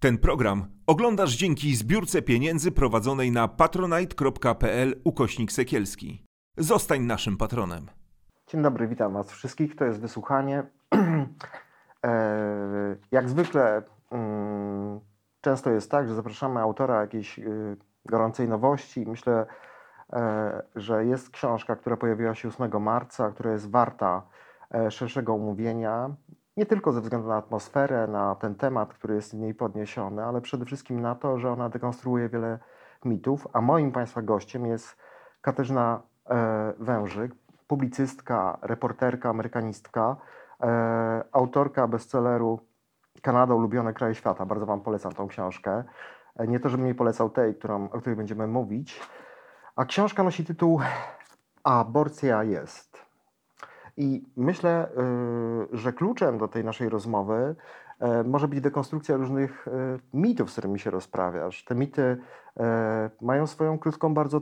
Ten program oglądasz dzięki zbiórce pieniędzy prowadzonej na patronite.pl/Sekielski. Zostań naszym patronem. Dzień dobry, witam Was wszystkich. To jest wysłuchanie. Jak zwykle często jest tak, że zapraszamy autora jakiejś gorącej nowości. Myślę, że jest książka, która pojawiła się 8 marca, która jest warta szerszego omówienia. Nie tylko ze względu na atmosferę, na ten temat, który jest w niej podniesiony, ale przede wszystkim na to, że ona dekonstruuje wiele mitów. A moim Państwa gościem jest Katarzyna Wężyk, publicystka, reporterka, amerykanistka, autorka bestselleru Kanada, ulubione kraje świata. Bardzo Wam polecam tą książkę. Nie to, żebym jej polecał tej, o której będziemy mówić. A książka nosi tytuł Aborcja jest. I myślę, że kluczem do tej naszej rozmowy może być dekonstrukcja różnych mitów, z którymi się rozprawiasz. Te mity mają swoją krótką bardzo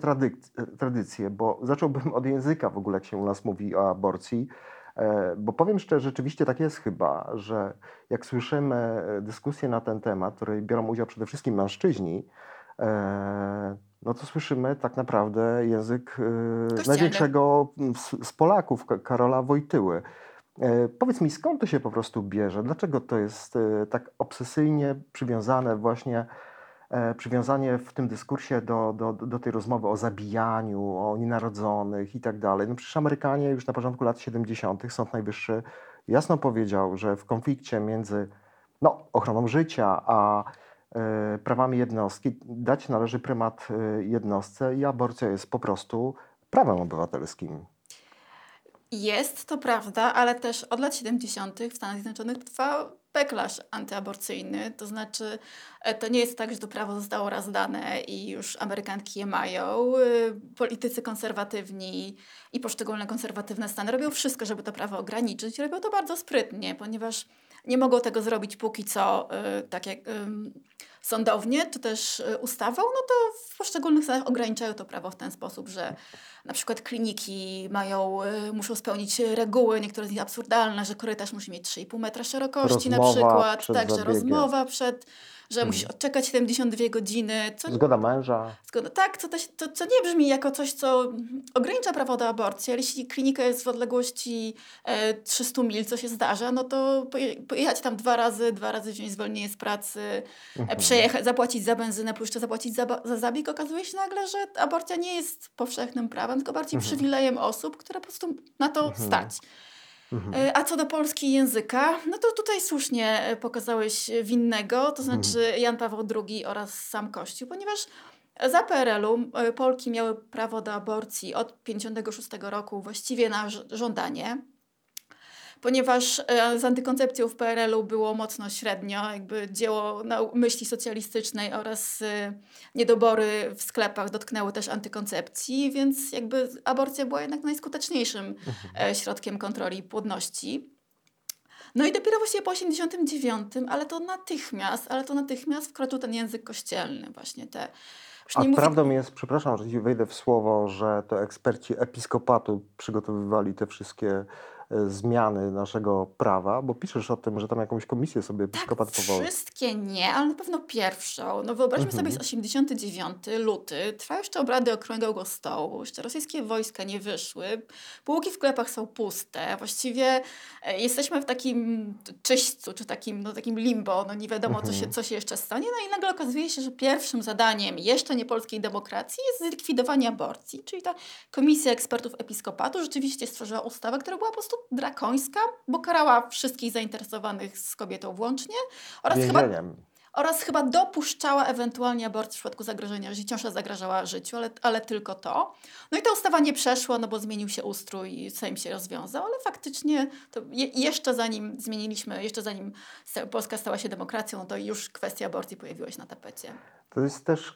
tradycję, bo zacząłbym od języka w ogóle, jak się u nas mówi o aborcji, bo powiem szczerze, rzeczywiście tak jest chyba, że jak słyszymy dyskusje na ten temat, w której biorą udział przede wszystkim mężczyźni, no to słyszymy tak naprawdę język największego z Polaków, Karola Wojtyły. Powiedz mi, skąd to się po prostu bierze? Dlaczego to jest tak obsesyjnie przywiązane właśnie, przywiązanie w tym dyskursie do tej rozmowy o zabijaniu, o nienarodzonych i tak dalej? No przecież Amerykanie już na początku lat 70. Sąd Najwyższy jasno powiedział, że w konflikcie między ochroną życia a prawami jednostki dać należy prymat jednostce i aborcja jest po prostu prawem obywatelskim. Jest, to prawda, ale też od lat 70. w Stanach Zjednoczonych trwa backlash antyaborcyjny, to znaczy to nie jest tak, że to prawo zostało raz dane i już Amerykanki je mają. Politycy konserwatywni i poszczególne konserwatywne stany robią wszystko, żeby to prawo ograniczyć. Robią to bardzo sprytnie, ponieważ nie mogą tego zrobić póki co tak jak sądownie czy też ustawą, no to w poszczególnych stanach ograniczają to prawo w ten sposób, że na przykład kliniki muszą spełnić reguły, niektóre z nich absurdalne, że korytarz musi mieć 3,5 metra szerokości na przykład, także rozmowa przed, że musisz odczekać 72 godziny. Zgoda męża. Tak, co nie brzmi jako coś, co ogranicza prawo do aborcji, ale jeśli klinika jest w odległości 300 mil, co się zdarza, no to pojechać tam dwa razy wziąć zwolnienie z pracy, przejechać, zapłacić za benzynę, plus jeszcze zapłacić za zabieg, okazuje się nagle, że aborcja nie jest powszechnym prawem, tylko bardziej przywilejem osób, które po prostu na to stać. A co do Polski języka, no to tutaj słusznie pokazałeś winnego, to znaczy Jan Paweł II oraz sam Kościół, ponieważ za PRL-u Polki miały prawo do aborcji od 56 roku właściwie na żądanie, ponieważ z antykoncepcją w PRL-u było mocno średnio, jakby dzieło myśli socjalistycznej oraz niedobory w sklepach dotknęły też antykoncepcji, więc jakby aborcja była jednak najskuteczniejszym środkiem kontroli płodności. No i dopiero właśnie po 89, ale to natychmiast wkroczył ten język kościelny właśnie te. Prawdą jest, przepraszam, że ci wejdę w słowo, że to eksperci episkopatu przygotowywali te wszystkie zmiany naszego prawa, bo piszesz o tym, że tam jakąś komisję sobie episkopat powołał. Wszystkie nie, ale na pewno pierwszą. No wyobraźmy sobie, jest 89 luty, trwają jeszcze obrady Okrągłego Stołu, jeszcze rosyjskie wojska nie wyszły, półki w sklepach są puste, właściwie jesteśmy w takim czyśćcu, czy takim limbo, nie wiadomo co się jeszcze stanie, no i nagle okazuje się, że pierwszym zadaniem jeszcze nie polskiej demokracji jest zlikwidowanie aborcji, czyli ta komisja ekspertów episkopatu rzeczywiście stworzyła ustawę, która była po prostu drakońska, bo karała wszystkich zainteresowanych z kobietą włącznie oraz chyba dopuszczała ewentualnie aborcję w przypadku zagrożenia, że ciąża zagrażała życiu, ale tylko to. No i ta ustawa nie przeszła, bo zmienił się ustrój i Sejm się rozwiązał, ale faktycznie to jeszcze zanim Polska stała się demokracją, to już kwestia aborcji pojawiła się na tapecie. To jest też,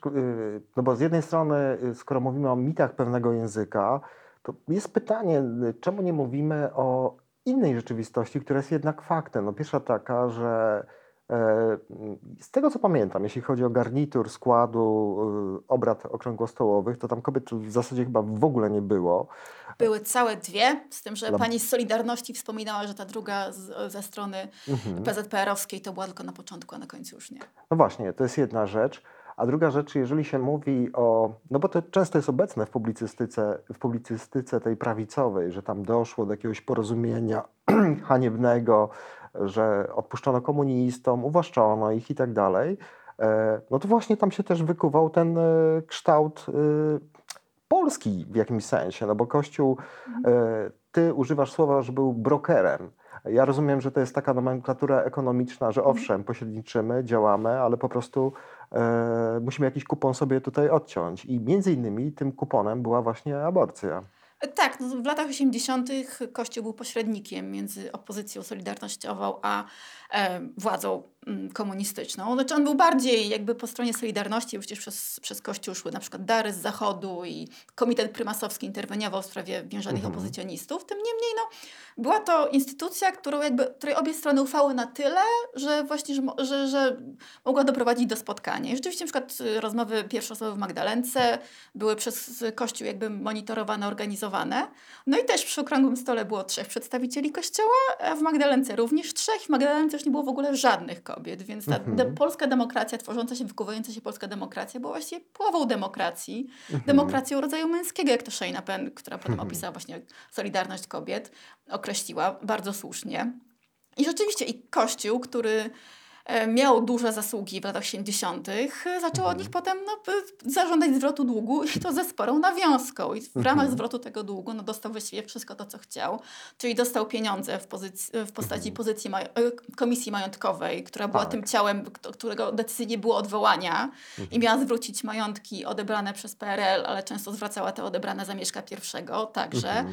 bo z jednej strony, skoro mówimy o mitach pewnego języka, to jest pytanie, czemu nie mówimy o innej rzeczywistości, która jest jednak faktem. Pierwsza taka, że Z tego, co pamiętam, jeśli chodzi o garnitur składu obrad okrągłostołowych, to tam kobiet w zasadzie chyba w ogóle nie było. Były całe dwie, z tym, że pani z Solidarności wspominała, że ta druga ze strony PZPR-owskiej to była tylko na początku, a na końcu już nie. No właśnie, to jest jedna rzecz. A druga rzecz, jeżeli się mówi o... No bo to często jest obecne w publicystyce tej prawicowej, że tam doszło do jakiegoś porozumienia haniebnego, że odpuszczono komunistom, uwłaszczono ich i tak dalej, no to właśnie tam się też wykuwał ten kształt polski w jakimś sensie, no bo Kościół, ty używasz słowa, że był brokerem. Ja rozumiem, że to jest taka nomenklatura ekonomiczna, że owszem, pośredniczymy, działamy, ale po prostu musimy jakiś kupon sobie tutaj odciąć i między innymi tym kuponem była właśnie aborcja. Tak, no w latach 80. Kościół był pośrednikiem między opozycją solidarnościową a władzą komunistyczną. Znaczy on był bardziej jakby po stronie Solidarności, bo przecież przez Kościół szły na przykład dary z Zachodu i Komitet Prymasowski interweniował w sprawie więźnionych opozycjonistów. Tym niemniej no, była to instytucja, której obie strony ufały na tyle, że właśnie że mogła doprowadzić do spotkania. I rzeczywiście na przykład pierwsze rozmowy w Magdalence były przez Kościół jakby monitorowane, organizowane. No i też przy Okrągłym Stole było 3 przedstawicieli Kościoła, a w Magdalence również 3. W Magdalence już nie było w ogóle żadnych kobiet, więc ta polska demokracja, wykuwająca się polska demokracja była właściwie połową demokracji. Demokracją rodzaju męskiego, jak to Shana Penn, która potem opisała właśnie Solidarność kobiet, określiła bardzo słusznie. I rzeczywiście i Kościół, który miał duże zasługi w latach 80., zaczął od nich potem zażądać zwrotu długu i to ze sporą nawiązką. I w ramach zwrotu tego długu dostał właściwie wszystko to, co chciał. Czyli dostał pieniądze w postaci pozycji komisji majątkowej, która była tym ciałem, którego decyzji nie było odwołania i miała zwrócić majątki odebrane przez PRL, ale często zwracała te odebrane za Mieszka Pierwszego także.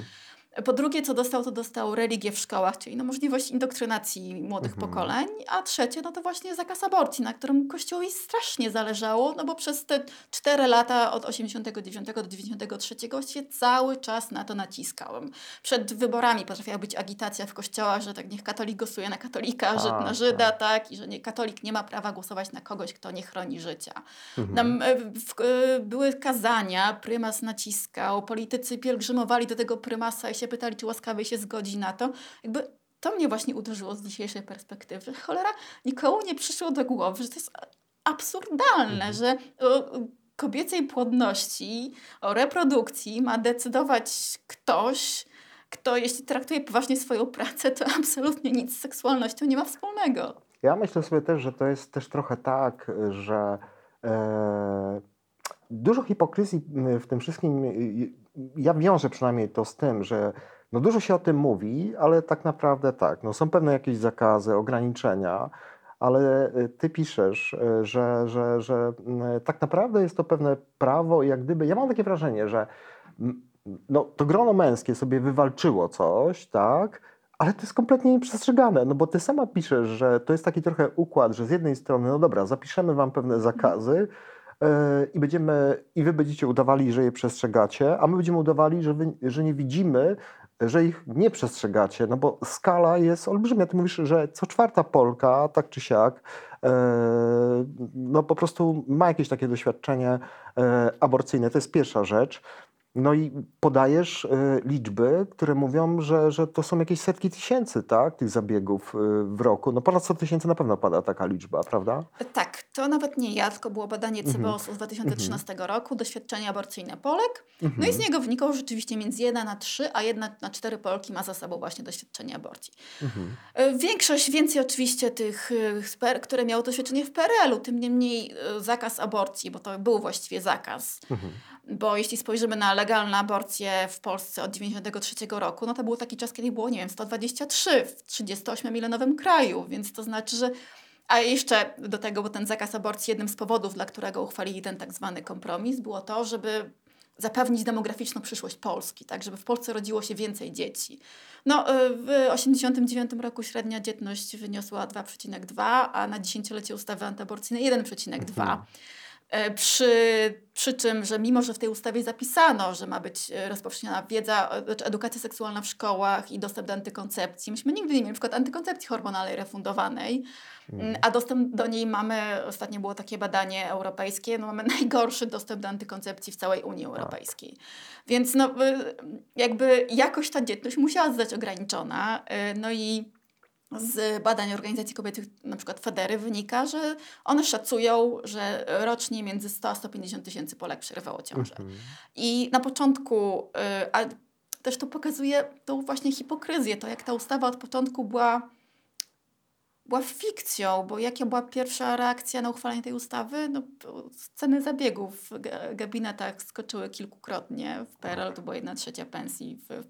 Po drugie, co dostał, to dostał religię w szkołach, czyli możliwość indoktrynacji młodych pokoleń, a trzecie, to właśnie zakaz aborcji, na którym Kościołowi strasznie zależało, bo przez te 4 lata od 89 do 93 właściwie cały czas na to naciskałem. Przed wyborami potrafiła być agitacja w kościołach, że tak niech katolik głosuje na katolika, Żyd na Żyda, tak, i że katolik nie ma prawa głosować na kogoś, kto nie chroni życia. Były kazania, prymas naciskał, politycy pielgrzymowali do tego prymasa i się pytali, czy łaskawie się zgodzi na to. To mnie właśnie uderzyło z dzisiejszej perspektywy. Cholera, nikomu nie przyszło do głowy, że to jest absurdalne, że o kobiecej płodności, o reprodukcji ma decydować ktoś, kto jeśli traktuje poważnie swoją pracę, to absolutnie nic z seksualnością nie ma wspólnego. Ja myślę sobie też, że to jest też trochę tak, że dużo hipokryzji w tym wszystkim. Ja wiążę przynajmniej to z tym, że dużo się o tym mówi, ale tak naprawdę są pewne jakieś zakazy, ograniczenia, ale ty piszesz, że tak naprawdę jest to pewne prawo i jak gdyby, ja mam takie wrażenie, że to grono męskie sobie wywalczyło coś, tak, ale to jest kompletnie nieprzestrzegane, bo ty sama piszesz, że to jest taki trochę układ, że z jednej strony, dobra, zapiszemy wam pewne zakazy, i wy będziecie udawali, że je przestrzegacie, a my będziemy udawali, że nie widzimy, że ich nie przestrzegacie, bo skala jest olbrzymia. Ty mówisz, że co 4 Polka, tak czy siak, po prostu ma jakieś takie doświadczenie aborcyjne. To jest pierwsza rzecz. No i podajesz liczby, które mówią, że to są jakieś setki tysięcy, tych zabiegów w roku. Ponad 100 tysięcy na pewno pada taka liczba, prawda? Tak, to nawet nie ja, tylko było badanie CBOS-u z 2013 roku, doświadczenie aborcyjne Polek. No i z niego wynikało, że rzeczywiście między 1 na 3, a 1 na 4 Polki ma za sobą właśnie doświadczenie aborcji. Więcej oczywiście tych, które miały doświadczenie w PRL-u, tym niemniej zakaz aborcji, bo to był właściwie zakaz. Bo jeśli spojrzymy na legalne aborcje w Polsce od 1993 roku, to był taki czas, kiedy było, 123 w 38-milionowym kraju, więc to znaczy, że... A jeszcze do tego, bo ten zakaz aborcji jednym z powodów, dla którego uchwalili ten tak zwany kompromis, było to, żeby zapewnić demograficzną przyszłość Polski, tak, żeby w Polsce rodziło się więcej dzieci. W 89 roku średnia dzietność wyniosła 2,2, a na dziesięciolecie ustawy antyaborcyjnej 1,2. Przy czym, że mimo, że w tej ustawie zapisano, że ma być rozpowszechniona wiedza, znaczy edukacja seksualna w szkołach i dostęp do antykoncepcji. Myśmy nigdy nie mieli na przykład antykoncepcji hormonalnej refundowanej, a dostęp do niej mamy, ostatnio było takie badanie europejskie, no mamy najgorszy dostęp do antykoncepcji w całej Unii Europejskiej. Tak. Więc no, jakby jakoś ta dzietność musiała zostać ograniczona. No i z badań organizacji kobiecych, na przykład Federy, wynika, że one szacują, że rocznie między 100 a 150 tysięcy Polek przerywało ciążę. I na początku, a też to pokazuje tą właśnie hipokryzję, to jak ta ustawa od początku była fikcją, bo jaka była pierwsza reakcja na uchwalenie tej ustawy? No, ceny zabiegów w gabinetach skoczyły kilkukrotnie. W PRL to była 1/3 pensji, w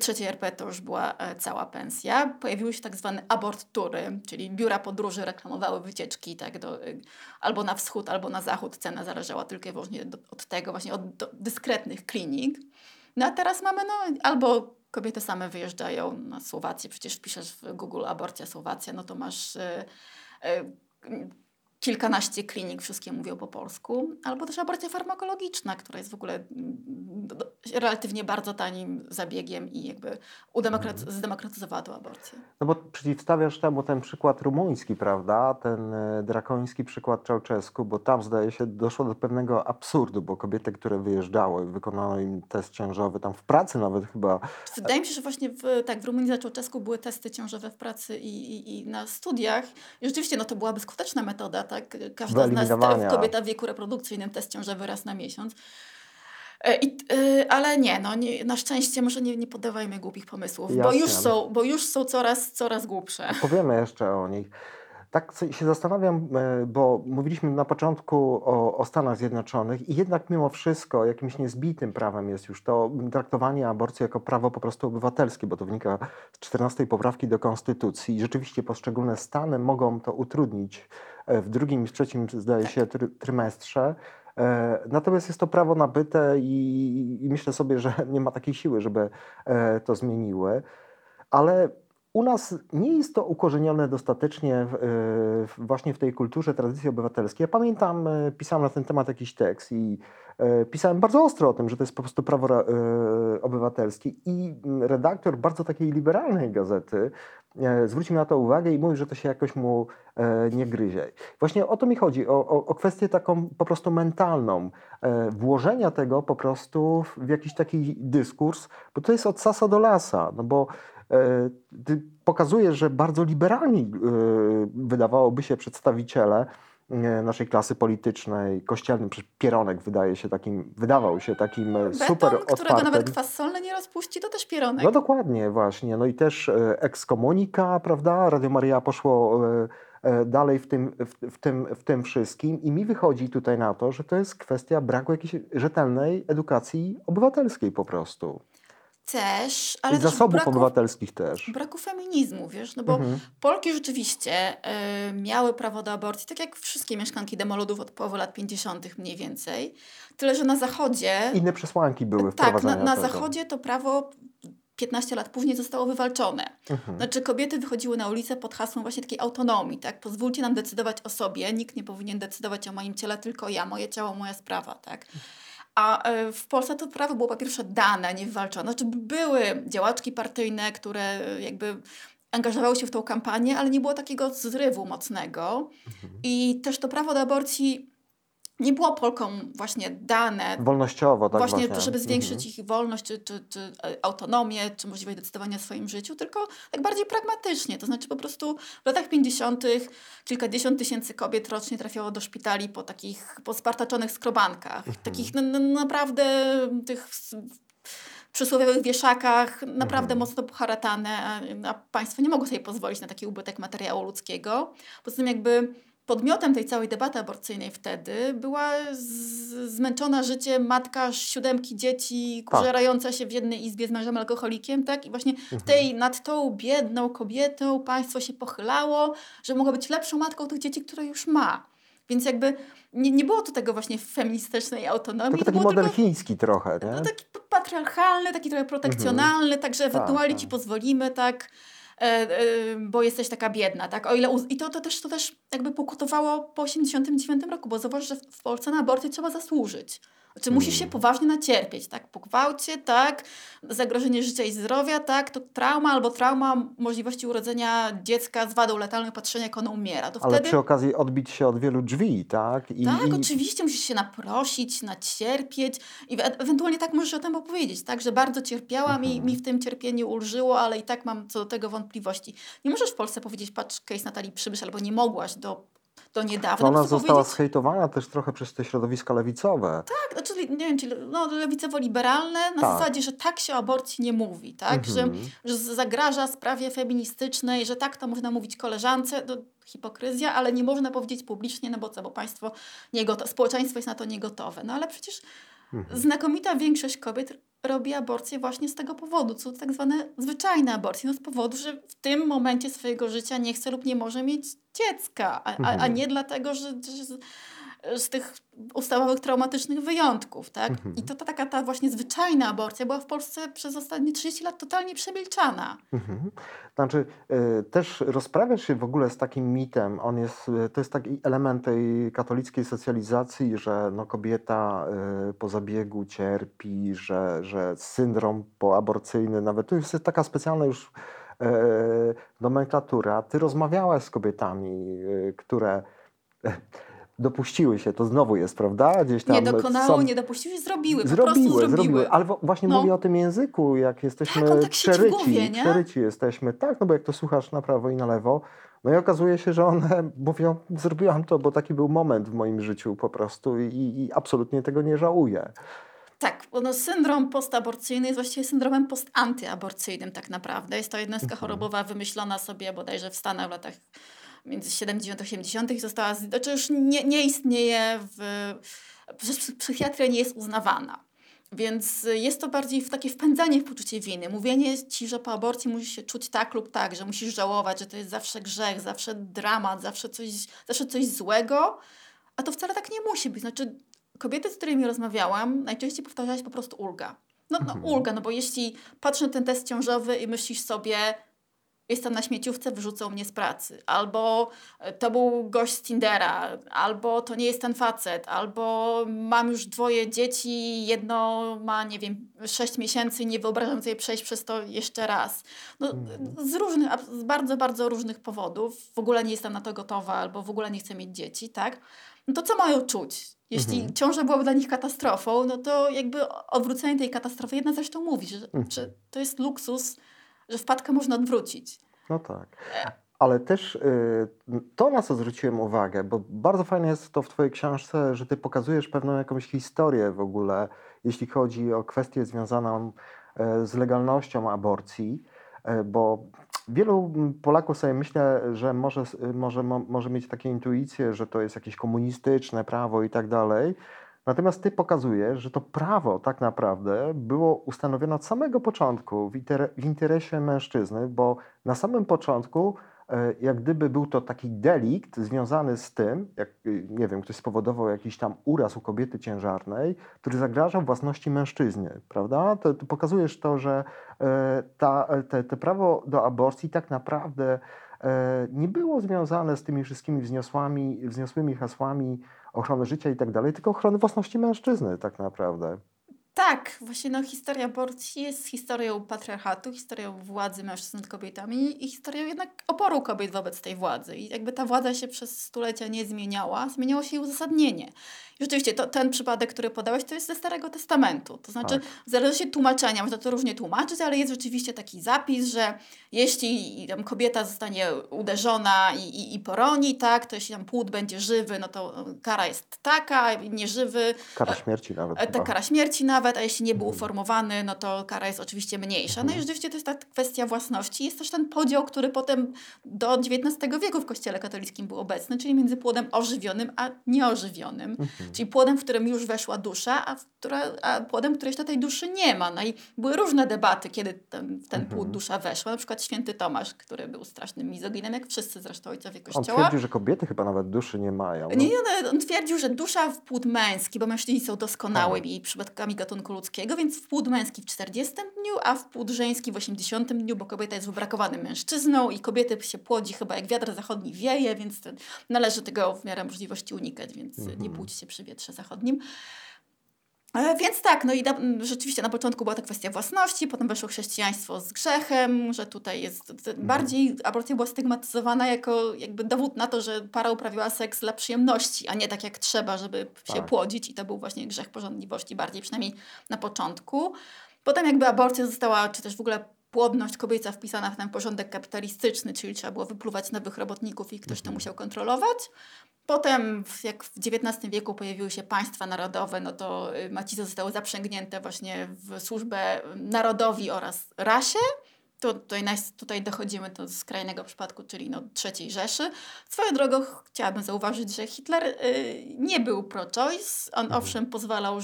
trzeciej RP to już była cała pensja. Pojawiły się tak zwane abortury, czyli biura podróży reklamowały wycieczki tak, albo na wschód, albo na zachód. Cena zależała tylko i wyłącznie od tego, właśnie od dyskretnych klinik. No a teraz mamy albo kobiety same wyjeżdżają na Słowację, przecież wpiszesz w Google aborcja Słowacja, no to masz kilkanaście klinik, wszystkie mówią po polsku, albo też aborcja farmakologiczna, która jest w ogóle relatywnie bardzo tanim zabiegiem i jakby zdemokratyzowała tą aborcję. No bo przeciwstawiasz temu ten przykład rumuński, prawda, ten drakoński przykład Czauczesku, bo tam zdaje się doszło do pewnego absurdu, bo kobiety, które wyjeżdżały i wykonano im test ciążowy, tam w pracy nawet chyba. Wydaje mi się, że właśnie w Rumunii za Czauczesku były testy ciążowe w pracy i na studiach i rzeczywiście no, to byłaby skuteczna metoda, tak? Każda z nas, kobieta w wieku reprodukcyjnym, test ciążowy raz na miesiąc. Ale nie, na szczęście może nie podawajmy głupich pomysłów, bo już są coraz głupsze. Powiemy jeszcze o nich. Tak się zastanawiam, bo mówiliśmy na początku o Stanach Zjednoczonych i jednak mimo wszystko jakimś niezbitym prawem jest już to traktowanie aborcji jako prawo po prostu obywatelskie, bo to wynika z 14 poprawki do Konstytucji i rzeczywiście poszczególne stany mogą to utrudnić w drugim i w trzecim, zdaje się, trymestrze. Natomiast jest to prawo nabyte i myślę sobie, że nie ma takiej siły, żeby to zmieniły. Ale u nas nie jest to ukorzenione dostatecznie właśnie w tej kulturze tradycji obywatelskiej. Ja pamiętam, pisałem na ten temat jakiś tekst i pisałem bardzo ostro o tym, że to jest po prostu prawo obywatelskie i redaktor bardzo takiej liberalnej gazety zwrócił na to uwagę i mówił, że to się jakoś mu nie gryzie. Właśnie o to mi chodzi, o kwestię taką po prostu mentalną, włożenia tego po prostu w jakiś taki dyskurs, bo to jest od sasa do lasa, no bo ty pokazujesz, że bardzo liberalni wydawałoby się przedstawiciele naszej klasy politycznej, kościelnym, Pieronek wydawał się takim super otwartym. Beton, którego nawet kwas solny nie rozpuści, to też Pieronek. No dokładnie właśnie, no i też ekskomunika, prawda, Radio Maria poszło dalej w tym wszystkim i mi wychodzi tutaj na to, że to jest kwestia braku jakiejś rzetelnej edukacji obywatelskiej po prostu. Też, ale zasobów też obywatelskich też. Braku feminizmu, wiesz, no bo Polki rzeczywiście miały prawo do aborcji, tak jak wszystkie mieszkanki demoludów od połowy lat 50. mniej więcej. Tyle, że na Zachodzie... Inne przesłanki były wprowadzane. Tak, na Zachodzie to prawo 15 lat później zostało wywalczone. Znaczy kobiety wychodziły na ulicę pod hasłem właśnie takiej autonomii, tak? Pozwólcie nam decydować o sobie, nikt nie powinien decydować o moim ciele, tylko ja, moje ciało, moja sprawa, tak? A w Polsce to prawo było po pierwsze dane, nie wywalczone. Znaczy były działaczki partyjne, które jakby angażowały się w tą kampanię, ale nie było takiego zrywu mocnego. I też to prawo do aborcji nie było Polkom właśnie dane. Wolnościowo, tak właśnie. To, żeby zwiększyć ich wolność, czy autonomię, czy możliwość decydowania o swoim życiu, tylko tak bardziej pragmatycznie. To znaczy po prostu w latach 50. kilkadziesiąt tysięcy kobiet rocznie trafiało do szpitali po takich pospartaczonych skrobankach. Takich naprawdę tych przysłowiowych wieszakach, naprawdę mocno poharatane, a państwo nie mogło sobie pozwolić na taki ubytek materiału ludzkiego. Poza tym jakby podmiotem tej całej debaty aborcyjnej wtedy była zmęczona życiem matka 7 dzieci, kurzerająca się w jednej izbie z mężem alkoholikiem, tak? I właśnie nad tą biedną kobietą państwo się pochylało, że mogła być lepszą matką tych dzieci, które już ma. Więc jakby nie było tu tego właśnie feministycznej autonomii. Tylko taki model chiński trochę, nie? No, taki patriarchalny, taki trochę protekcjonalny, także ewentualnie ci pozwolimy, tak? bo jesteś taka biedna, tak? O ile to też jakby pokutowało po 89 roku, bo zauważ, że w Polsce na aborcję trzeba zasłużyć. Znaczy musisz się poważnie nacierpieć, tak? Po gwałcie, tak? Zagrożenie życia i zdrowia, tak? To trauma możliwości urodzenia dziecka z wadą letalną, patrzenia jak ono umiera. To ale wtedy... przy okazji odbić się od wielu drzwi, tak? Tak, oczywiście musisz się naprosić, nacierpieć i ewentualnie tak możesz o tym opowiedzieć, tak? Że bardzo cierpiałam i mi w tym cierpieniu ulżyło, ale i tak mam co do tego wątpliwości. Nie możesz w Polsce powiedzieć, patrz, case Natalii Przybysz, albo nie mogłaś do niedawna. Ona została zhejtowana też trochę przez te środowiska lewicowe. Tak, czyli nie wiem, lewicowo-liberalne na zasadzie, że tak się o aborcji nie mówi, tak? Że zagraża sprawie feministycznej, że tak to można mówić koleżance, to hipokryzja, ale nie można powiedzieć publicznie, no bo co, bo państwo nie gotowe, społeczeństwo jest na to niegotowe. No ale przecież znakomita większość kobiet robi aborcję właśnie z tego powodu, co tak zwane zwyczajne aborcje, no z powodu, że w tym momencie swojego życia nie chce lub nie może mieć dziecka, a nie dlatego, że z tych ustawowych traumatycznych wyjątków, tak? I to taka właśnie zwyczajna aborcja była w Polsce przez ostatnie 30 lat totalnie przemilczana. Znaczy też rozprawiasz się w ogóle z takim mitem, to jest taki element tej katolickiej socjalizacji, że no, kobieta po zabiegu cierpi, że syndrom poaborcyjny, nawet to jest taka specjalna już nomenklatura. Ty rozmawiałaś z kobietami, które... dopuściły się, to znowu jest, prawda? Gdzieś tam nie dopuściły się, zrobiły. Ale właśnie mówię o tym języku, jak jesteśmy przeryci jesteśmy, tak, no bo jak to słuchasz na prawo i na lewo, no i okazuje się, że one mówią, zrobiłam to, bo taki był moment w moim życiu po prostu i absolutnie tego nie żałuję. Tak, no syndrom postaborcyjny jest właściwie syndromem postantyaborcyjnym tak naprawdę. Jest to jednostka chorobowa wymyślona sobie bodajże w Stanach w latach między 70 a 80 i została, znaczy już nie istnieje, przez psychiatrię nie jest uznawana. Więc jest to bardziej takie wpędzanie w poczucie winy. Mówienie ci, że po aborcji musisz się czuć tak lub tak, że musisz żałować, że to jest zawsze grzech, zawsze dramat, zawsze coś złego, a to wcale tak nie musi być. Znaczy kobiety, z którymi rozmawiałam, najczęściej powtarzałaś po prostu ulga. Ulga, no bo jeśli patrzysz na ten test ciążowy i myślisz sobie... Jestem na śmieciówce, wyrzucą mnie z pracy. Albo to był gość z Tindera, albo to nie jest ten facet, albo mam już 2 dzieci, jedno ma, nie wiem, 6 miesięcy, nie wyobrażam sobie przejść przez to jeszcze raz. Z bardzo, bardzo różnych powodów. W ogóle nie jestem na to gotowa, albo w ogóle nie chcę mieć dzieci, tak? No to co mają czuć? Jeśli ciąża byłaby dla nich katastrofą, no to jakby odwrócenie tej katastrofy, jedna zresztą mówi, że to jest luksus, że wpadkę można odwrócić. No tak. Ale też to, na co zwróciłem uwagę, bo bardzo fajne jest to w twojej książce, że ty pokazujesz pewną jakąś historię w ogóle, jeśli chodzi o kwestię związaną z legalnością aborcji, bo wielu Polaków sobie myślę, że może mieć takie intuicje, że to jest jakieś komunistyczne prawo i tak dalej. Natomiast ty pokazujesz, że to prawo tak naprawdę było ustanowione od samego początku w interesie mężczyzny, bo na samym początku jak gdyby był to taki delikt związany z tym, jak nie wiem, ktoś spowodował jakiś tam uraz u kobiety ciężarnej, który zagrażał własności mężczyzny, prawda? To pokazujesz to, że te prawo do aborcji tak naprawdę nie było związane z tymi wszystkimi wzniosłymi hasłami ochrony życia i tak dalej, tylko ochrony własności mężczyzny tak naprawdę. Tak, właśnie historia aborcji jest historią patriarchatu, historią władzy mężczyzn nad kobietami i historią jednak oporu kobiet wobec tej władzy. I jakby ta władza się przez stulecia nie zmieniała, zmieniało się jej uzasadnienie. I rzeczywiście ten przypadek, który podałeś, to jest ze Starego Testamentu. To znaczy zależy się tłumaczenia, można to różnie tłumaczyć, ale jest rzeczywiście taki zapis, że jeśli tam kobieta zostanie uderzona i poroni, tak, to jeśli tam płód będzie żywy, no to kara jest taka, nieżywy. Kara śmierci nawet. Kara śmierci nawet. A jeśli nie był uformowany, no to kara jest oczywiście mniejsza. No i rzeczywiście to jest ta kwestia własności. Jest też ten podział, który potem do XIX wieku w Kościele katolickim był obecny, czyli między płodem ożywionym a nieożywionym. Czyli płodem, w którym już weszła dusza, a płodem, który jeszcze tej duszy nie ma. No i były różne debaty, kiedy ten płód dusza weszła. Na przykład święty Tomasz, który był strasznym mizoginem, jak wszyscy zresztą ojcowie Kościoła. On twierdził, że kobiety chyba nawet duszy nie mają. Nie, on twierdził, że dusza w płód męski, bo mężczyźni są doskonałymi i przypadkami gatunków gatunku ludzkiego, więc w płód męski w 40 dniu, a w płód żeński w 80 dniu, bo kobieta jest wybrakowanym mężczyzną i kobiety się płodzi chyba jak wiatr zachodni wieje, więc należy tego w miarę możliwości unikać, więc nie płódź się przy wietrze zachodnim. Więc tak, no i rzeczywiście na początku była to kwestia własności, potem weszło chrześcijaństwo z grzechem, że tutaj jest bardziej aborcja była stygmatyzowana jako jakby dowód na to, że para uprawiała seks dla przyjemności, a nie tak jak trzeba, żeby się płodzić, i to był właśnie grzech porządliwości bardziej, przynajmniej na początku. Potem jakby aborcja została, czy też w ogóle płodność kobieca wpisana w ten porządek kapitalistyczny, czyli trzeba było wypluwać nowych robotników i ktoś to musiał kontrolować. Potem, jak w XIX wieku pojawiły się państwa narodowe, no to macice zostały zaprzęgnięte właśnie w służbę narodowi oraz rasie. Tutaj dochodzimy do skrajnego przypadku, czyli no III Rzeszy. Swoją drogą chciałabym zauważyć, że Hitler nie był pro-choice. On owszem pozwalał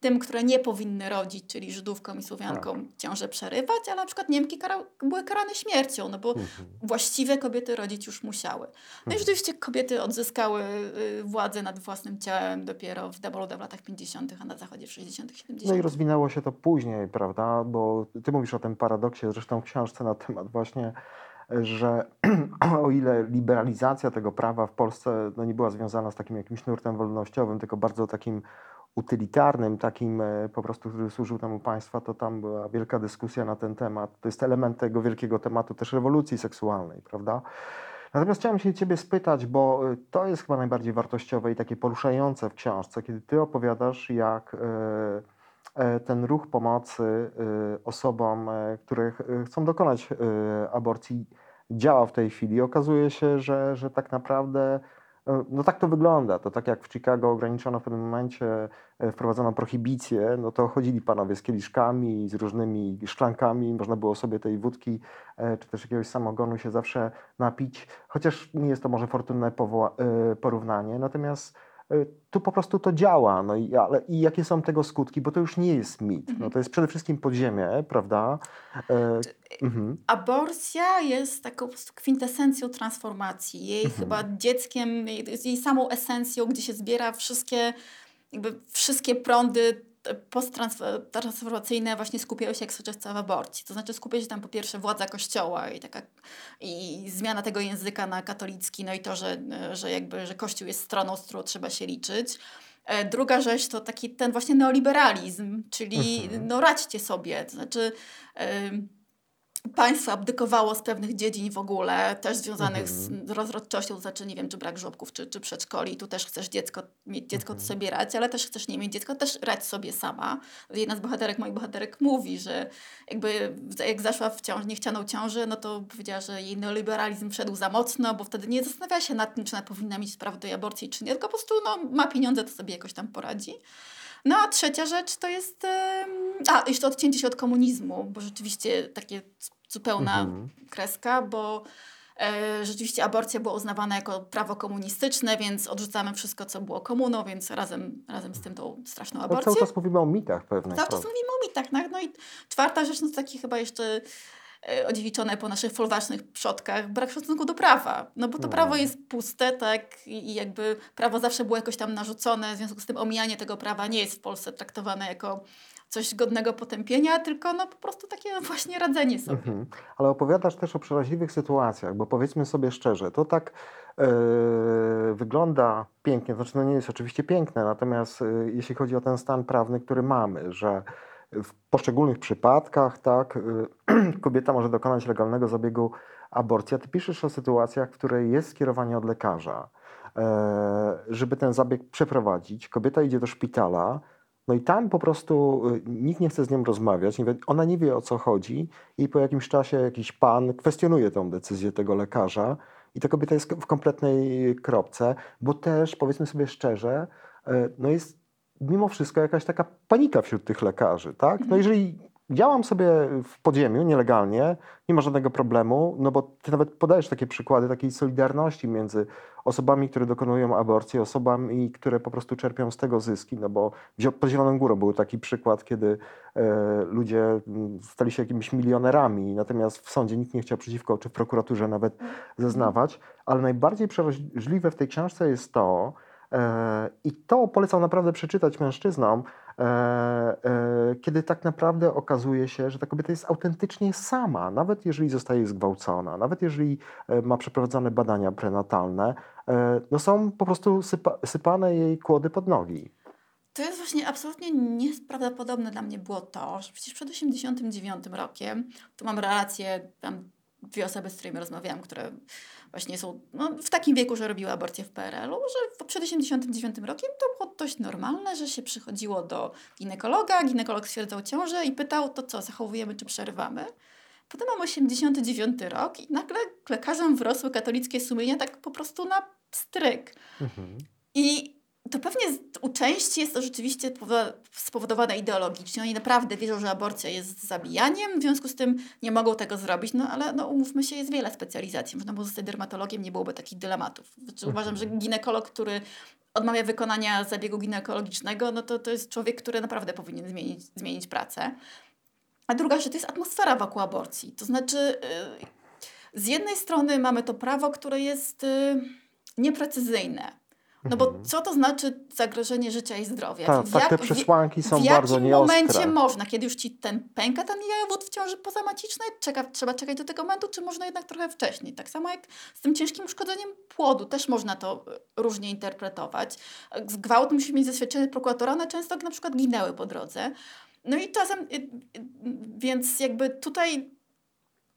tym, które nie powinny rodzić, czyli Żydówkom i Słowiankom, ciąże przerywać, ale na przykład Niemki były karane śmiercią, no bo właściwie kobiety rodzić już musiały. No i rzeczywiście kobiety odzyskały władzę nad własnym ciałem dopiero w Daboluda w latach 50., a na zachodzie w 60., 70. No i rozwinęło się to później, prawda? Bo ty mówisz o tym paradoksie, zresztą w książce na temat właśnie, że o ile liberalizacja tego prawa w Polsce no nie była związana z takim jakimś nurtem wolnościowym, tylko bardzo takim utylitarnym, takim po prostu, który służył temu państwa, to tam była wielka dyskusja na ten temat. To jest element tego wielkiego tematu też rewolucji seksualnej, prawda? Natomiast chciałem się ciebie spytać, bo to jest chyba najbardziej wartościowe i takie poruszające w książce, kiedy ty opowiadasz, jak ten ruch pomocy osobom, które chcą dokonać aborcji, działa w tej chwili. Okazuje się, że tak naprawdę no tak to wygląda. To tak jak w Chicago ograniczono w pewnym momencie, wprowadzono prohibicję, no to chodzili panowie z kieliszkami, z różnymi szklankami, można było sobie tej wódki czy też jakiegoś samogonu się zawsze napić, chociaż nie jest to może fortunne porównanie, natomiast tu po prostu to działa. No i, ale, i jakie są tego skutki, bo to już nie jest mit. No to jest przede wszystkim podziemie, prawda? Aborcja jest taką kwintesencją transformacji. Jej chyba dzieckiem, jej samą esencją, gdzie się zbiera wszystkie prądy posttransformacyjne właśnie skupiają się jak soczewca w aborcji. To znaczy skupia się tam po pierwsze władza Kościoła i zmiana tego języka na katolicki, no i to, że Kościół jest stroną, z którą trzeba się liczyć. Druga rzecz to taki ten właśnie neoliberalizm, czyli no radźcie sobie, to znaczy państwo abdykowało z pewnych dziedzin w ogóle, też związanych z rozrodczością, to znaczy nie wiem, czy brak żłobków, czy przedszkoli. Tu też chcesz mieć dziecko, to sobie radź, ale też chcesz nie mieć dziecka, też radź sobie sama. Jedna z moich bohaterek mówi, że jak zaszła w niechcianą ciążę, no to powiedziała, że jej neoliberalizm wszedł za mocno, bo wtedy nie zastanawia się nad tym, czy ona powinna mieć prawo do aborcji, czy nie, tylko po prostu ma pieniądze, to sobie jakoś tam poradzi. No a trzecia rzecz to jest jeszcze odcięcie się od komunizmu, bo rzeczywiście takie zupełna kreska, bo rzeczywiście aborcja była uznawana jako prawo komunistyczne, więc odrzucamy wszystko, co było komuną, więc razem z tym tą straszną aborcję. Cały czas mówimy o mitach pewnych. Cały czas mówimy o mitach, tak? No i czwarta rzecz, no to taki chyba jeszcze odziedziczone po naszych folwarcznych przodkach, brak szacunku do prawa. No bo to prawo jest puste, tak? I jakby prawo zawsze było jakoś tam narzucone, w związku z tym omijanie tego prawa nie jest w Polsce traktowane jako coś godnego potępienia, tylko no po prostu takie właśnie radzenie sobie. Ale opowiadasz też o przeraźliwych sytuacjach, bo powiedzmy sobie szczerze, to tak wygląda pięknie, znaczy no nie jest oczywiście piękne, natomiast jeśli chodzi o ten stan prawny, który mamy, że w poszczególnych przypadkach tak, kobieta może dokonać legalnego zabiegu aborcji. A ty piszesz o sytuacjach, w której jest skierowanie od lekarza, żeby ten zabieg przeprowadzić. Kobieta idzie do szpitala, no i tam po prostu nikt nie chce z nią rozmawiać, ona nie wie, o co chodzi i po jakimś czasie jakiś pan kwestionuje tą decyzję tego lekarza i ta kobieta jest w kompletnej kropce, bo też, powiedzmy sobie szczerze, no jest mimo wszystko jakaś taka panika wśród tych lekarzy, tak? No jeżeli działam sobie w podziemiu nielegalnie, nie ma żadnego problemu, no bo ty nawet podajesz takie przykłady takiej solidarności między osobami, które dokonują aborcji, osobami, które po prostu czerpią z tego zyski, no bo pod Zieloną Górą był taki przykład, kiedy ludzie stali się jakimiś milionerami, natomiast w sądzie nikt nie chciał przeciwko, czy w prokuraturze nawet zeznawać, ale najbardziej przeraźliwe w tej książce jest to, I to polecam naprawdę przeczytać mężczyznom, kiedy tak naprawdę okazuje się, że ta kobieta jest autentycznie sama, nawet jeżeli zostaje zgwałcona, nawet jeżeli ma przeprowadzane badania prenatalne, no są po prostu sypane jej kłody pod nogi. To jest właśnie absolutnie nieprawdopodobne dla mnie było to, że przecież przed 1989 rokiem, tu mam relację, tam dwie osoby, z którymi rozmawiałam, które właśnie są w takim wieku, że robiły aborcję w PRL-u, że przed 1989 rokiem to było dość normalne, że się przychodziło do ginekologa, ginekolog stwierdzał ciążę i pytał, to co, zachowujemy czy przerywamy? Potem mam 89 rok i nagle lekarzom wrosły katolickie sumienia tak po prostu na stryk. Mhm. I to pewnie u części jest to rzeczywiście spowodowane ideologicznie. Oni naprawdę wierzą, że aborcja jest zabijaniem, w związku z tym nie mogą tego zrobić, no ale no, umówmy się, jest wiele specjalizacji. Można było zostać dermatologiem, nie byłoby takich dylematów. Uważam, że ginekolog, który odmawia wykonania zabiegu ginekologicznego, no to jest człowiek, który naprawdę powinien zmienić pracę. A druga rzecz to jest atmosfera wokół aborcji. To znaczy z jednej strony mamy to prawo, które jest nieprecyzyjne. No bo co to znaczy zagrożenie życia i zdrowia? Te przesłanki są bardzo nieostre. W jakim momencie można? Kiedy już ci pęka ten jajowód w ciąży pozamacicznej? Trzeba czekać do tego momentu, czy można jednak trochę wcześniej? Tak samo jak z tym ciężkim uszkodzeniem płodu. Też można to różnie interpretować. Gwałt musi mieć zaświadczenie prokuratora. One często na przykład ginęły po drodze. No i czasem, więc jakby tutaj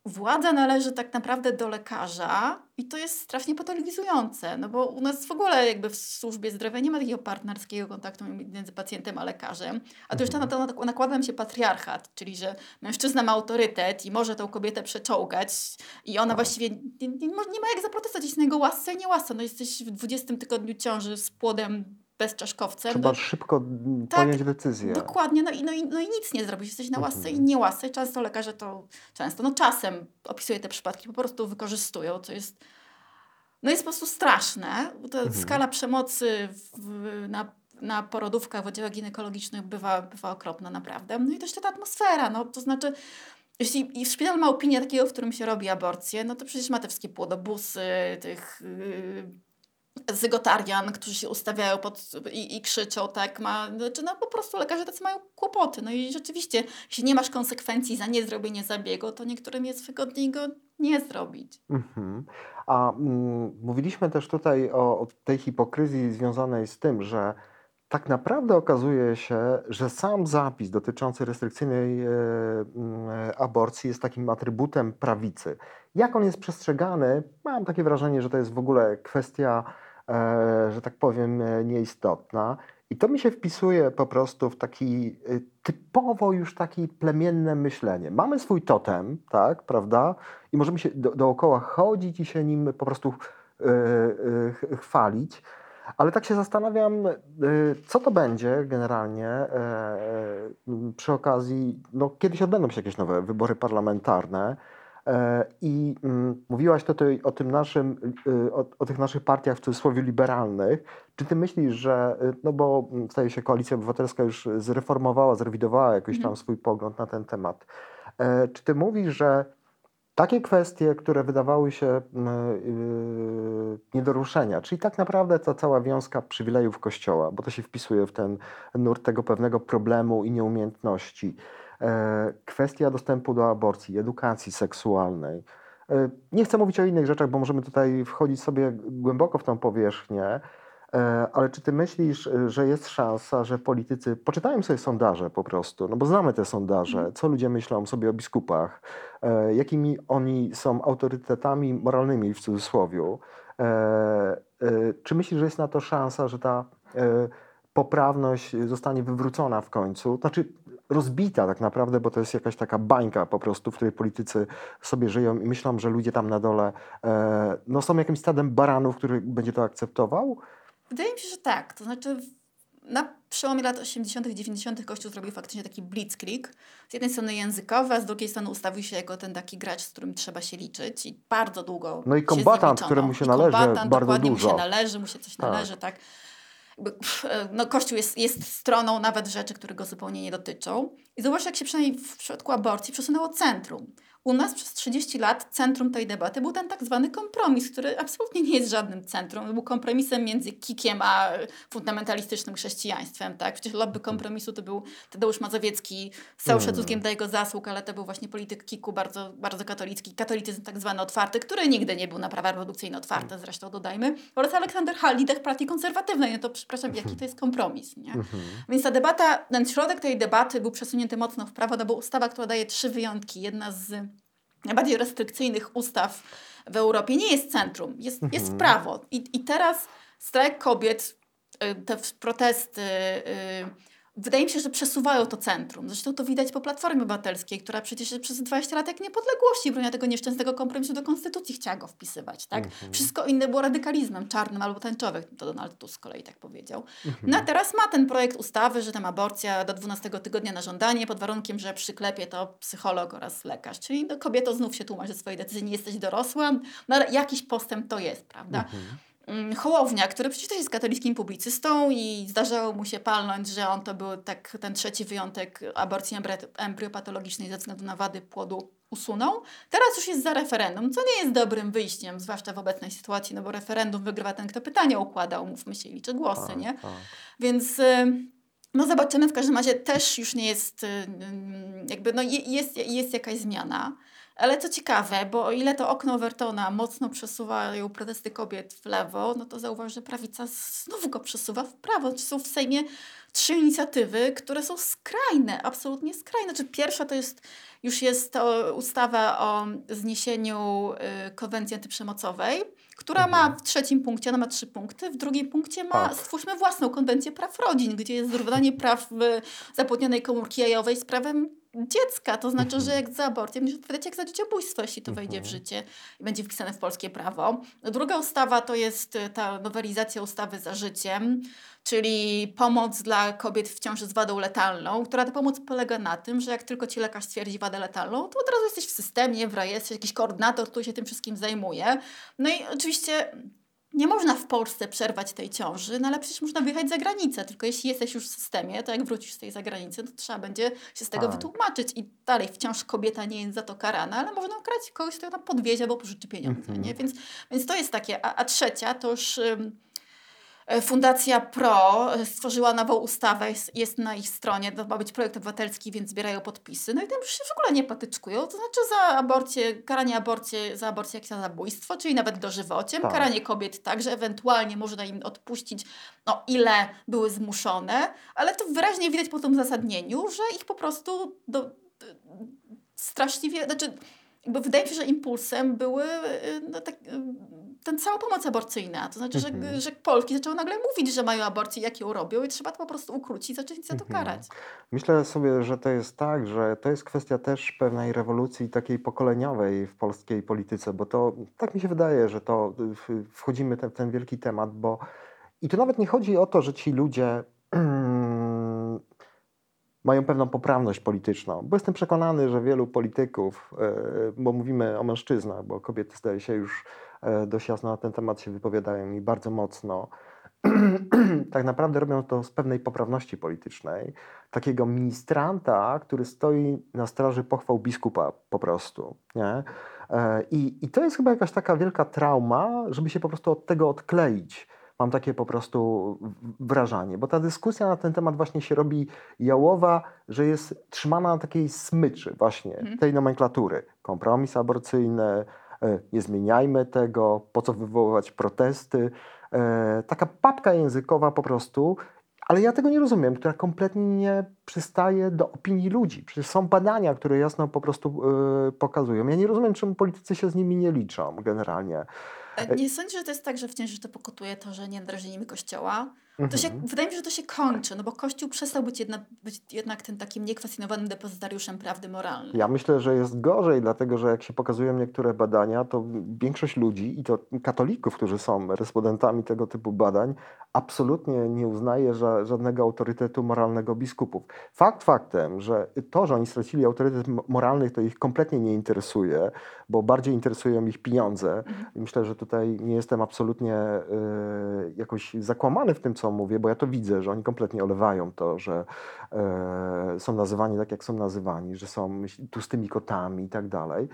władza należy tak naprawdę do lekarza i to jest strasznie patologizujące, no bo u nas w ogóle jakby w służbie zdrowia nie ma takiego partnerskiego kontaktu między pacjentem a lekarzem, a to jeszcze na to nakłada nam się patriarchat, czyli że mężczyzna ma autorytet i może tą kobietę przeczołgać i ona właściwie nie ma jak zaprotestować na jego łasce i niełasce, no jesteś w 20 tygodniu ciąży z płodem bez czaszkowca. Trzeba szybko podjąć decyzję. Dokładnie, no i nic nie zrobić. Jesteś na łasce i niełasce. Często lekarze to czasem opisuję te przypadki, po prostu wykorzystują, co jest jest po prostu straszne. Ta skala przemocy na porodówkach w oddziałach ginekologicznych bywa okropna naprawdę. No i też ta atmosfera, to znaczy jeśli szpital ma opinię takiego, w którym się robi aborcję, no to przecież ma te wszystkie płodobusy, tych zygotarian, którzy się ustawiają i krzyczą, tak, po prostu lekarze tacy mają kłopoty. No i rzeczywiście, jeśli nie masz konsekwencji za niezrobienie zabiegu, to niektórym jest wygodniej go nie zrobić. Mówiliśmy też tutaj o tej hipokryzji związanej z tym, że tak naprawdę okazuje się, że sam zapis dotyczący restrykcyjnej aborcji jest takim atrybutem prawicy. Jak on jest przestrzegany? Mam takie wrażenie, że to jest w ogóle kwestia, że tak powiem, nieistotna. I to mi się wpisuje po prostu w taki typowo już taki plemienne myślenie. Mamy swój totem, tak, prawda? I możemy się dookoła chodzić i się nim po prostu chwalić. Ale tak się zastanawiam, co to będzie generalnie przy okazji, kiedyś odbędą się jakieś nowe wybory parlamentarne i mówiłaś tutaj o tym o tych naszych partiach w cudzysłowie liberalnych. Czy ty myślisz, że, bo zdaje się Koalicja Obywatelska już zrewidowała jakoś tam swój pogląd na ten temat. Czy ty mówisz, że takie kwestie, które wydawały się nie do ruszenia, czyli tak naprawdę ta cała wiązka przywilejów Kościoła, bo to się wpisuje w ten nurt tego pewnego problemu i nieumiejętności, kwestia dostępu do aborcji, edukacji seksualnej. Nie chcę mówić o innych rzeczach, bo możemy tutaj wchodzić sobie głęboko w tą powierzchnię, ale czy ty myślisz, że jest szansa, że politycy poczytają sobie sondaże po prostu, bo znamy te sondaże, co ludzie myślą sobie o biskupach, jakimi oni są autorytetami moralnymi w cudzysłowiu. Czy myślisz, że jest na to szansa, że ta poprawność zostanie wywrócona w końcu? Znaczy rozbita tak naprawdę, bo to jest jakaś taka bańka po prostu, w której politycy sobie żyją i myślą, że ludzie tam na dole są jakimś stadem baranów, który będzie to akceptował? Wydaje mi się, że tak. To znaczy na przełomie lat 80. i 90. Kościół zrobił faktycznie taki blitzkrieg. Z jednej strony językowy, a z drugiej strony ustawił się jako ten taki gracz, z którym trzeba się liczyć i bardzo długo i kombatant, któremu się należy bardzo dużo. Mu się coś należy. Kościół jest stroną nawet rzeczy, które go zupełnie nie dotyczą. I zobacz, jak się przynajmniej w przypadku aborcji przesunęło centrum. U nas przez 30 lat centrum tej debaty był ten tak zwany kompromis, który absolutnie nie jest żadnym centrum. Był kompromisem między KIK-iem a fundamentalistycznym chrześcijaństwem. Tak? Przecież lobby kompromisu to był Tadeusz Mazowiecki, z całym szacunkiem dla jego zasług, ale to był właśnie polityk KIK-u, bardzo, bardzo katolicki, katolicyzm tak zwany otwarty, który nigdy nie był na prawa reprodukcyjne otwarte, zresztą dodajmy, oraz Aleksander Hall, lider partii konserwatywnej. No to przepraszam, jaki to jest kompromis, nie? Więc ta debata, ten środek tej debaty był przesunięty mocno w prawo, to była ustawa, która daje 3 wyjątki. Jedna z najbardziej restrykcyjnych ustaw w Europie nie jest centrum, jest prawo. I teraz strajk kobiet, te protesty, wydaje mi się, że przesuwają to centrum. Zresztą to widać po Platformie Obywatelskiej, która przecież przez 20 lat jak niepodległości broniła tego nieszczęsnego kompromisu do konstytucji, chciała go wpisywać. Tak? Wszystko inne było radykalizmem czarnym albo tęczowym. To Donald Tusk z kolei tak powiedział. No a teraz ma ten projekt ustawy, że tam aborcja do 12 tygodnia na żądanie, pod warunkiem, że przyklepie to psycholog oraz lekarz. Czyli no, kobieto znów się tłumaczy swojej decyzji, nie jesteś dorosła. No ale jakiś postęp to jest, prawda? Hołownia, który przecież też jest katolickim publicystą i zdarzało mu się palnąć, że on to był tak ten trzeci wyjątek aborcji embriopatologicznej ze względu na wady płodu usunął. Teraz już jest za referendum, co nie jest dobrym wyjściem, zwłaszcza w obecnej sytuacji, no bo referendum wygrywa ten, kto pytania układa, umówmy się, liczy głosy, nie? Więc no zobaczymy, w każdym razie też już nie jest, jakby no jest jakaś zmiana. Ale co ciekawe, bo o ile to okno Overtona mocno przesuwają protesty kobiet w lewo, no to zauważ, że prawica znowu go przesuwa w prawo. Są w Sejmie 3 inicjatywy, które są skrajne, absolutnie skrajne. Znaczy pierwsza to jest to ustawa o zniesieniu konwencji antyprzemocowej, która ma w trzecim punkcie, ona ma 3 punkty, w drugim punkcie ma stwórzmy własną konwencję praw rodzin, gdzie jest zrównanie praw zapłodnionej komórki jajowej z prawem dziecka, to znaczy, że jak za aborcję będziesz odpowiadać jak za dzieciobójstwo, jeśli to wejdzie w życie i będzie wpisane w polskie prawo. Druga ustawa to jest ta nowelizacja ustawy Za życiem, czyli pomoc dla kobiet w ciąży z wadą letalną, która ta pomoc polega na tym, że jak tylko ci lekarz stwierdzi wadę letalną, to od razu jesteś w systemie, w rejestrze, jakiś koordynator, który się tym wszystkim zajmuje. No i oczywiście nie można w Polsce przerwać tej ciąży, no ale przecież można wyjechać za granicę, tylko jeśli jesteś już w systemie, to jak wrócisz z tej zagranicy, to trzeba będzie się z tego wytłumaczyć i dalej wciąż kobieta nie jest za to karana, ale można ukraść kogoś, kto tam podwiezie albo pożyczy pieniądze, nie? Więc to jest takie, a trzecia to już Fundacja PRO stworzyła nową ustawę, jest na ich stronie, to ma być projekt obywatelski, więc zbierają podpisy. No i tam już się w ogóle nie patyczkują, to znaczy za aborcję, karanie za aborcję jak za zabójstwo, czyli nawet dożywociem, karanie kobiet tak, że ewentualnie można im odpuścić, no ile były zmuszone, ale to wyraźnie widać po tym uzasadnieniu, że ich po prostu straszliwie, znaczy jakby wydaje mi się, że impulsem były no, tak, ten cała pomoc aborcyjna. To znaczy, że Polki zaczęły nagle mówić, że mają aborcję, jak ją robią i trzeba to po prostu ukrócić i zacząć za to karać. Myślę sobie, że to jest tak, że to jest kwestia też pewnej rewolucji takiej pokoleniowej w polskiej polityce, bo to tak mi się wydaje, że to wchodzimy w ten wielki temat, bo i tu nawet nie chodzi o to, że ci ludzie mają pewną poprawność polityczną, bo jestem przekonany, że wielu polityków, bo mówimy o mężczyznach, bo kobiety zdaje się już dość jasno na ten temat się wypowiadają i bardzo mocno, tak naprawdę robią to z pewnej poprawności politycznej, takiego ministranta, który stoi na straży pochwał biskupa po prostu, nie? I to jest chyba jakaś taka wielka trauma, żeby się po prostu od tego odkleić. Mam takie po prostu wrażenie, bo ta dyskusja na ten temat właśnie się robi jałowa, że jest trzymana na takiej smyczy właśnie tej nomenklatury. Kompromis aborcyjny, nie zmieniajmy tego, po co wywoływać protesty. Taka papka językowa po prostu, ale ja tego nie rozumiem, która kompletnie nie przystaje do opinii ludzi. Przecież są badania, które jasno po prostu pokazują. Ja nie rozumiem, czemu politycy się z nimi nie liczą generalnie. Nie sądzę, że to jest tak, że wciąż to pokutuje to, że nie drażnimy Kościoła. To się, wydaje mi się, że to się kończy, no bo Kościół przestał być jednak tym takim niekwestionowanym depozytariuszem prawdy moralnej. Ja myślę, że jest gorzej, dlatego że jak się pokazują niektóre badania, to większość ludzi i to katolików, którzy są respondentami tego typu badań, absolutnie nie uznaje żadnego autorytetu moralnego biskupów. Fakt faktem, że to, że oni stracili autorytet moralny, to ich kompletnie nie interesuje, bo bardziej interesują ich pieniądze. I myślę, że tutaj nie jestem absolutnie jakoś zakłamany w tym, co mówię, bo ja to widzę, że oni kompletnie olewają to, że są nazywani tak, jak są nazywani, że są tłustymi kotami i tak dalej.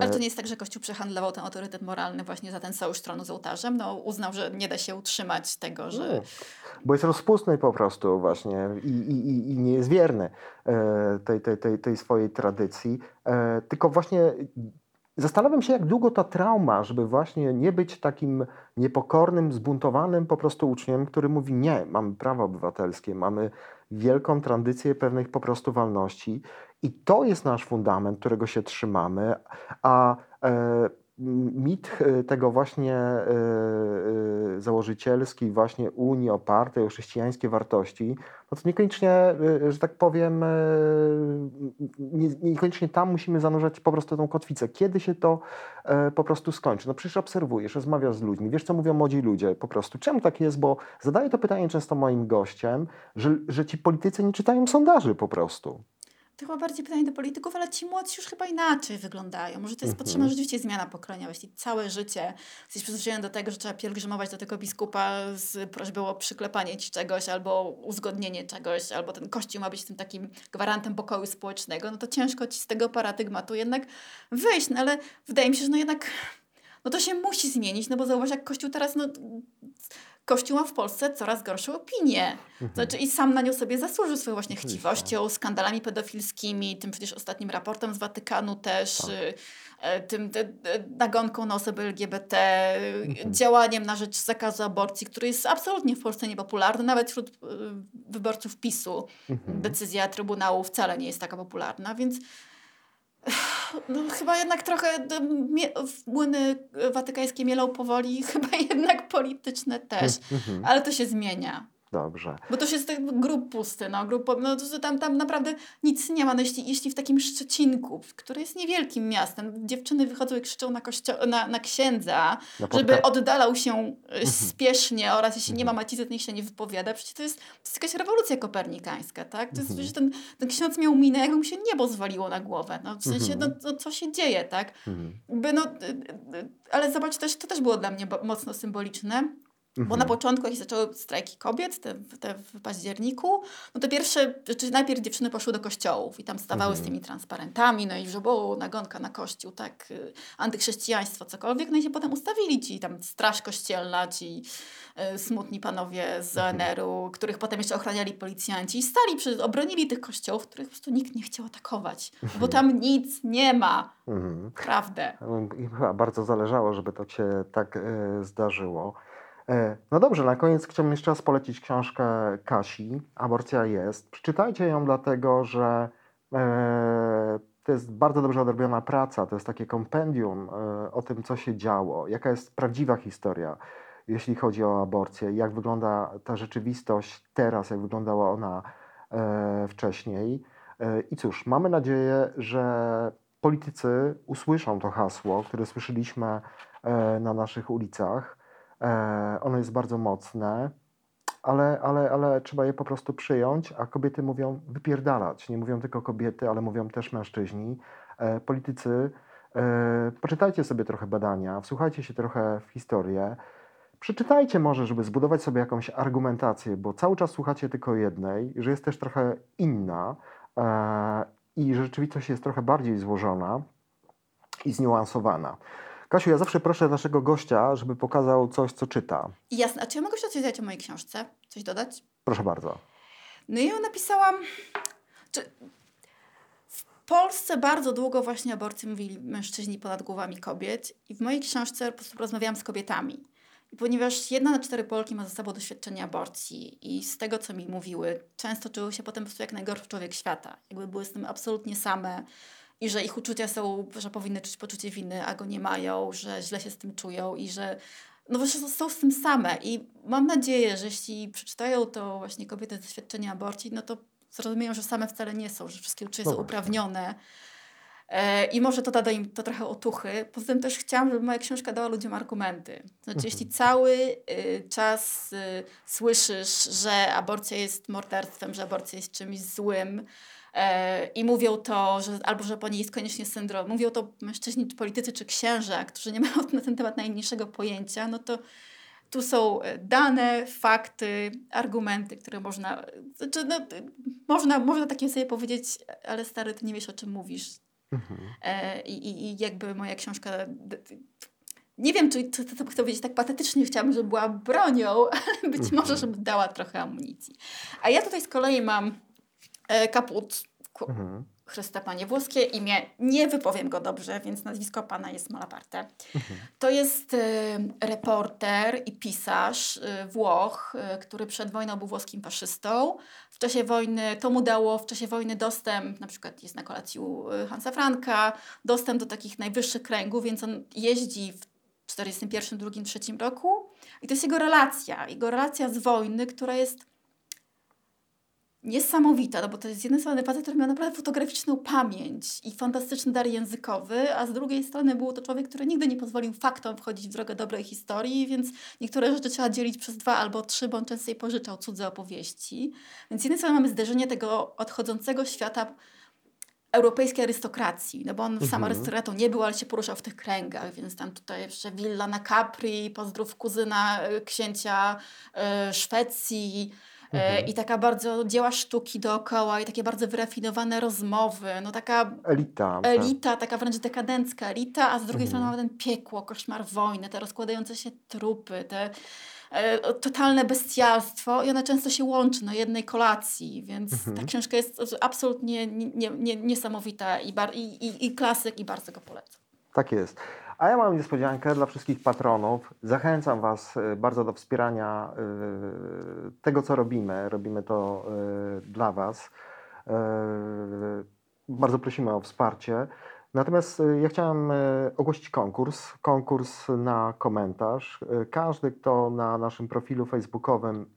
Ale to nie jest tak, że Kościół przehandlował ten autorytet moralny właśnie za ten sojusz tronu z ołtarzem? No, uznał, że nie da się utrzymać tego, że... Nie, bo jest rozpustny po prostu właśnie i nie jest wierny tej swojej tradycji. Tylko właśnie zastanawiam się, jak długo ta trauma, żeby właśnie nie być takim niepokornym, zbuntowanym po prostu uczniem, który mówi nie, mamy prawa obywatelskie, mamy wielką tradycję pewnych po prostu wolności. I to jest nasz fundament, którego się trzymamy, a mit tego właśnie założycielski, właśnie Unii opartej o chrześcijańskie wartości, no to niekoniecznie, że tak powiem, niekoniecznie tam musimy zanurzać po prostu tą kotwicę. Kiedy się to po prostu skończy? No przecież obserwujesz, rozmawiasz z ludźmi, wiesz, co mówią młodzi ludzie po prostu. Czemu tak jest? Bo zadaję to pytanie często moim gościom, że ci politycy nie czytają sondaży po prostu. To chyba bardziej pytanie do polityków, ale ci młodzi już chyba inaczej wyglądają. Może to jest potrzebna rzeczywiście zmiana pokolenia. Jeśli całe życie jesteś przyzwyczajony do tego, że trzeba pielgrzymować do tego biskupa z prośbą o przyklepanie ci czegoś albo uzgodnienie czegoś, albo ten kościół ma być tym takim gwarantem pokoju społecznego, no to ciężko ci z tego paradygmatu jednak wyjść. No ale wydaje mi się, że no jednak no to się musi zmienić, no bo zauważ, jak Kościół teraz... no. Kościół ma w Polsce coraz gorszą opinię. Znaczy i sam na nią sobie zasłużył swoją właśnie chciwością, skandalami pedofilskimi, tym przecież ostatnim raportem z Watykanu też, tym nagonką na osoby LGBT, działaniem na rzecz zakazu aborcji, który jest absolutnie w Polsce niepopularny, nawet wśród wyborców PiS-u. Decyzja Trybunału wcale nie jest taka popularna, więc... No, chyba jednak trochę młyny watykańskie mielą powoli, chyba jednak polityczne też, ale to się zmienia. Dobrze. Bo to się z tych grup pusty, no to tam naprawdę nic nie ma. No, jeśli w takim Szczecinku, który jest niewielkim miastem, dziewczyny wychodzą i krzyczą na księdza, żeby oddalał się spiesznie oraz jeśli nie ma macicy, to niech się nie wypowiada. Przecież to jest jakaś rewolucja kopernikańska, tak? To jest, że ten ksiądz miał minę, jak mu się niebo zwaliło na głowę. No, w sensie, co się dzieje, tak? Ale zobacz, to też było dla mnie mocno symboliczne. Bo na początku, jak się zaczęły strajki kobiet, te w październiku, no to najpierw dziewczyny poszły do kościołów i tam stawały z tymi transparentami, no i że było nagonka na kościół, tak, antychrześcijaństwo, cokolwiek, no i się potem ustawili ci tam straż kościelna, ci smutni panowie z ONR-u, których potem jeszcze ochraniali policjanci i obronili tych kościołów, których po prostu nikt nie chciał atakować, bo tam nic nie ma. Prawdę. Chyba bardzo zależało, żeby to się tak zdarzyło. No dobrze, na koniec chciałbym jeszcze raz polecić książkę Kasi, Aborcja jest. Przeczytajcie ją dlatego, że to jest bardzo dobrze odrobiona praca, to jest takie kompendium o tym, co się działo, jaka jest prawdziwa historia, jeśli chodzi o aborcję, jak wygląda ta rzeczywistość teraz, jak wyglądała ona wcześniej. I cóż, mamy nadzieję, że politycy usłyszą to hasło, które słyszeliśmy na naszych ulicach. Ono jest bardzo mocne, ale trzeba je po prostu przyjąć, a kobiety mówią wypierdalać. Nie mówią tylko kobiety, ale mówią też mężczyźni. Politycy, poczytajcie sobie trochę badania, wsłuchajcie się trochę w historię, przeczytajcie może, żeby zbudować sobie jakąś argumentację, bo cały czas słuchacie tylko jednej, że jest też trochę inna i rzeczywistość jest trochę bardziej złożona i zniuansowana. Kasiu, ja zawsze proszę naszego gościa, żeby pokazał coś, co czyta. Jasne. A czy ja mogę się coś dodać o mojej książce? Coś dodać? Proszę bardzo. No ja ją napisałam... W Polsce bardzo długo właśnie aborcji mówili mężczyźni ponad głowami kobiet i w mojej książce po prostu rozmawiałam z kobietami. I ponieważ 1 na 4 Polki ma za sobą doświadczenie aborcji i z tego, co mi mówiły, często czuły się potem po prostu jak najgorszy człowiek świata. Jakby były z tym absolutnie same. I że ich uczucia są, że powinny czuć poczucie winy, a go nie mają, że źle się z tym czują i że no właśnie są z tym same. I mam nadzieję, że jeśli przeczytają to właśnie kobiety z doświadczenia aborcji, no to zrozumieją, że same wcale nie są, że wszystkie uczucia są uprawnione. I może to da im to trochę otuchy. Poza tym też chciałam, żeby moja książka dała ludziom argumenty. Znaczy, jeśli cały czas słyszysz, że aborcja jest morderstwem, że aborcja jest czymś złym, i mówią to, że, albo że po niej jest koniecznie syndrom, mówią to mężczyźni, czy politycy, czy księża, którzy nie mają na ten temat najmniejszego pojęcia, no to tu są dane, fakty, argumenty, które można... Znaczy, no, można takim sobie powiedzieć, ale stary, ty nie wiesz, o czym mówisz. Mhm. I jakby moja książka... Nie wiem, czy to chcę powiedzieć tak patetycznie, chciałabym, żeby była bronią, ale być może, żeby dała trochę amunicji. A ja tutaj z kolei mam kaput, Chryste Panie, włoskie imię, nie wypowiem go dobrze, więc nazwisko pana jest Malaparte. To jest reporter i pisarz Włoch, który przed wojną był włoskim faszystą. W czasie wojny, to mu dało w czasie wojny dostęp, na przykład jest na kolacji u Hansa Franka, dostęp do takich najwyższych kręgów, więc on jeździ w 1941, 1942, 1943 roku i to jest jego relacja z wojny, która jest niesamowita, no bo to jest z jednej strony facet, który miał naprawdę fotograficzną pamięć i fantastyczny dar językowy, a z drugiej strony był to człowiek, który nigdy nie pozwolił faktom wchodzić w drogę dobrej historii, więc niektóre rzeczy trzeba dzielić przez 2 albo 3, bo on często pożyczał cudze opowieści. Więc z jednej strony mamy zderzenie tego odchodzącego świata europejskiej arystokracji, no bo on sam arystokratą nie był, ale się poruszał w tych kręgach, więc tam tutaj jeszcze willa na Capri, pozdrów kuzyna księcia Szwecji, i taka bardzo dzieła sztuki dookoła i takie bardzo wyrafinowane rozmowy, no taka elita, taka wręcz dekadencka elita, a z drugiej strony mamy ten piekło, koszmar wojny, te rozkładające się trupy, te totalne bestialstwo i one często się łączy na jednej kolacji, więc ta książka jest absolutnie niesamowita i klasyk i bardzo go polecam. Tak jest. A ja mam niespodziankę dla wszystkich patronów. Zachęcam Was bardzo do wspierania tego, co robimy. Robimy to dla Was. Bardzo prosimy o wsparcie. Natomiast ja chciałem ogłosić konkurs. Konkurs na komentarz. Każdy, kto na naszym profilu facebookowym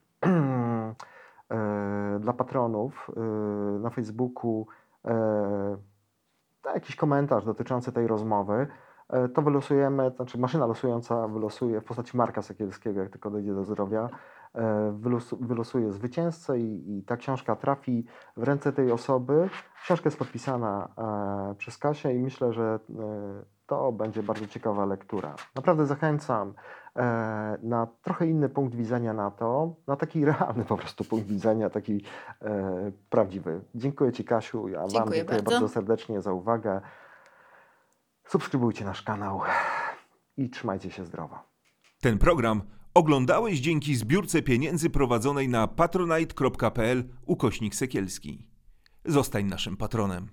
dla patronów na Facebooku da jakiś komentarz dotyczący tej rozmowy, to wylosujemy, znaczy maszyna losująca wylosuje w postaci Marka Sekielskiego, jak tylko dojdzie do zdrowia, wylosuje zwycięzcę i ta książka trafi w ręce tej osoby. Książka jest podpisana przez Kasię i myślę, że to będzie bardzo ciekawa lektura. Naprawdę zachęcam na trochę inny punkt widzenia na to, na taki realny po prostu punkt widzenia, taki prawdziwy. Dziękuję Ci, Kasiu, ja Wam dziękuję bardzo serdecznie za uwagę. Subskrybujcie nasz kanał i trzymajcie się zdrowo. Ten program oglądałeś dzięki zbiórce pieniędzy prowadzonej na patronite.pl /Sekielski. Zostań naszym patronem.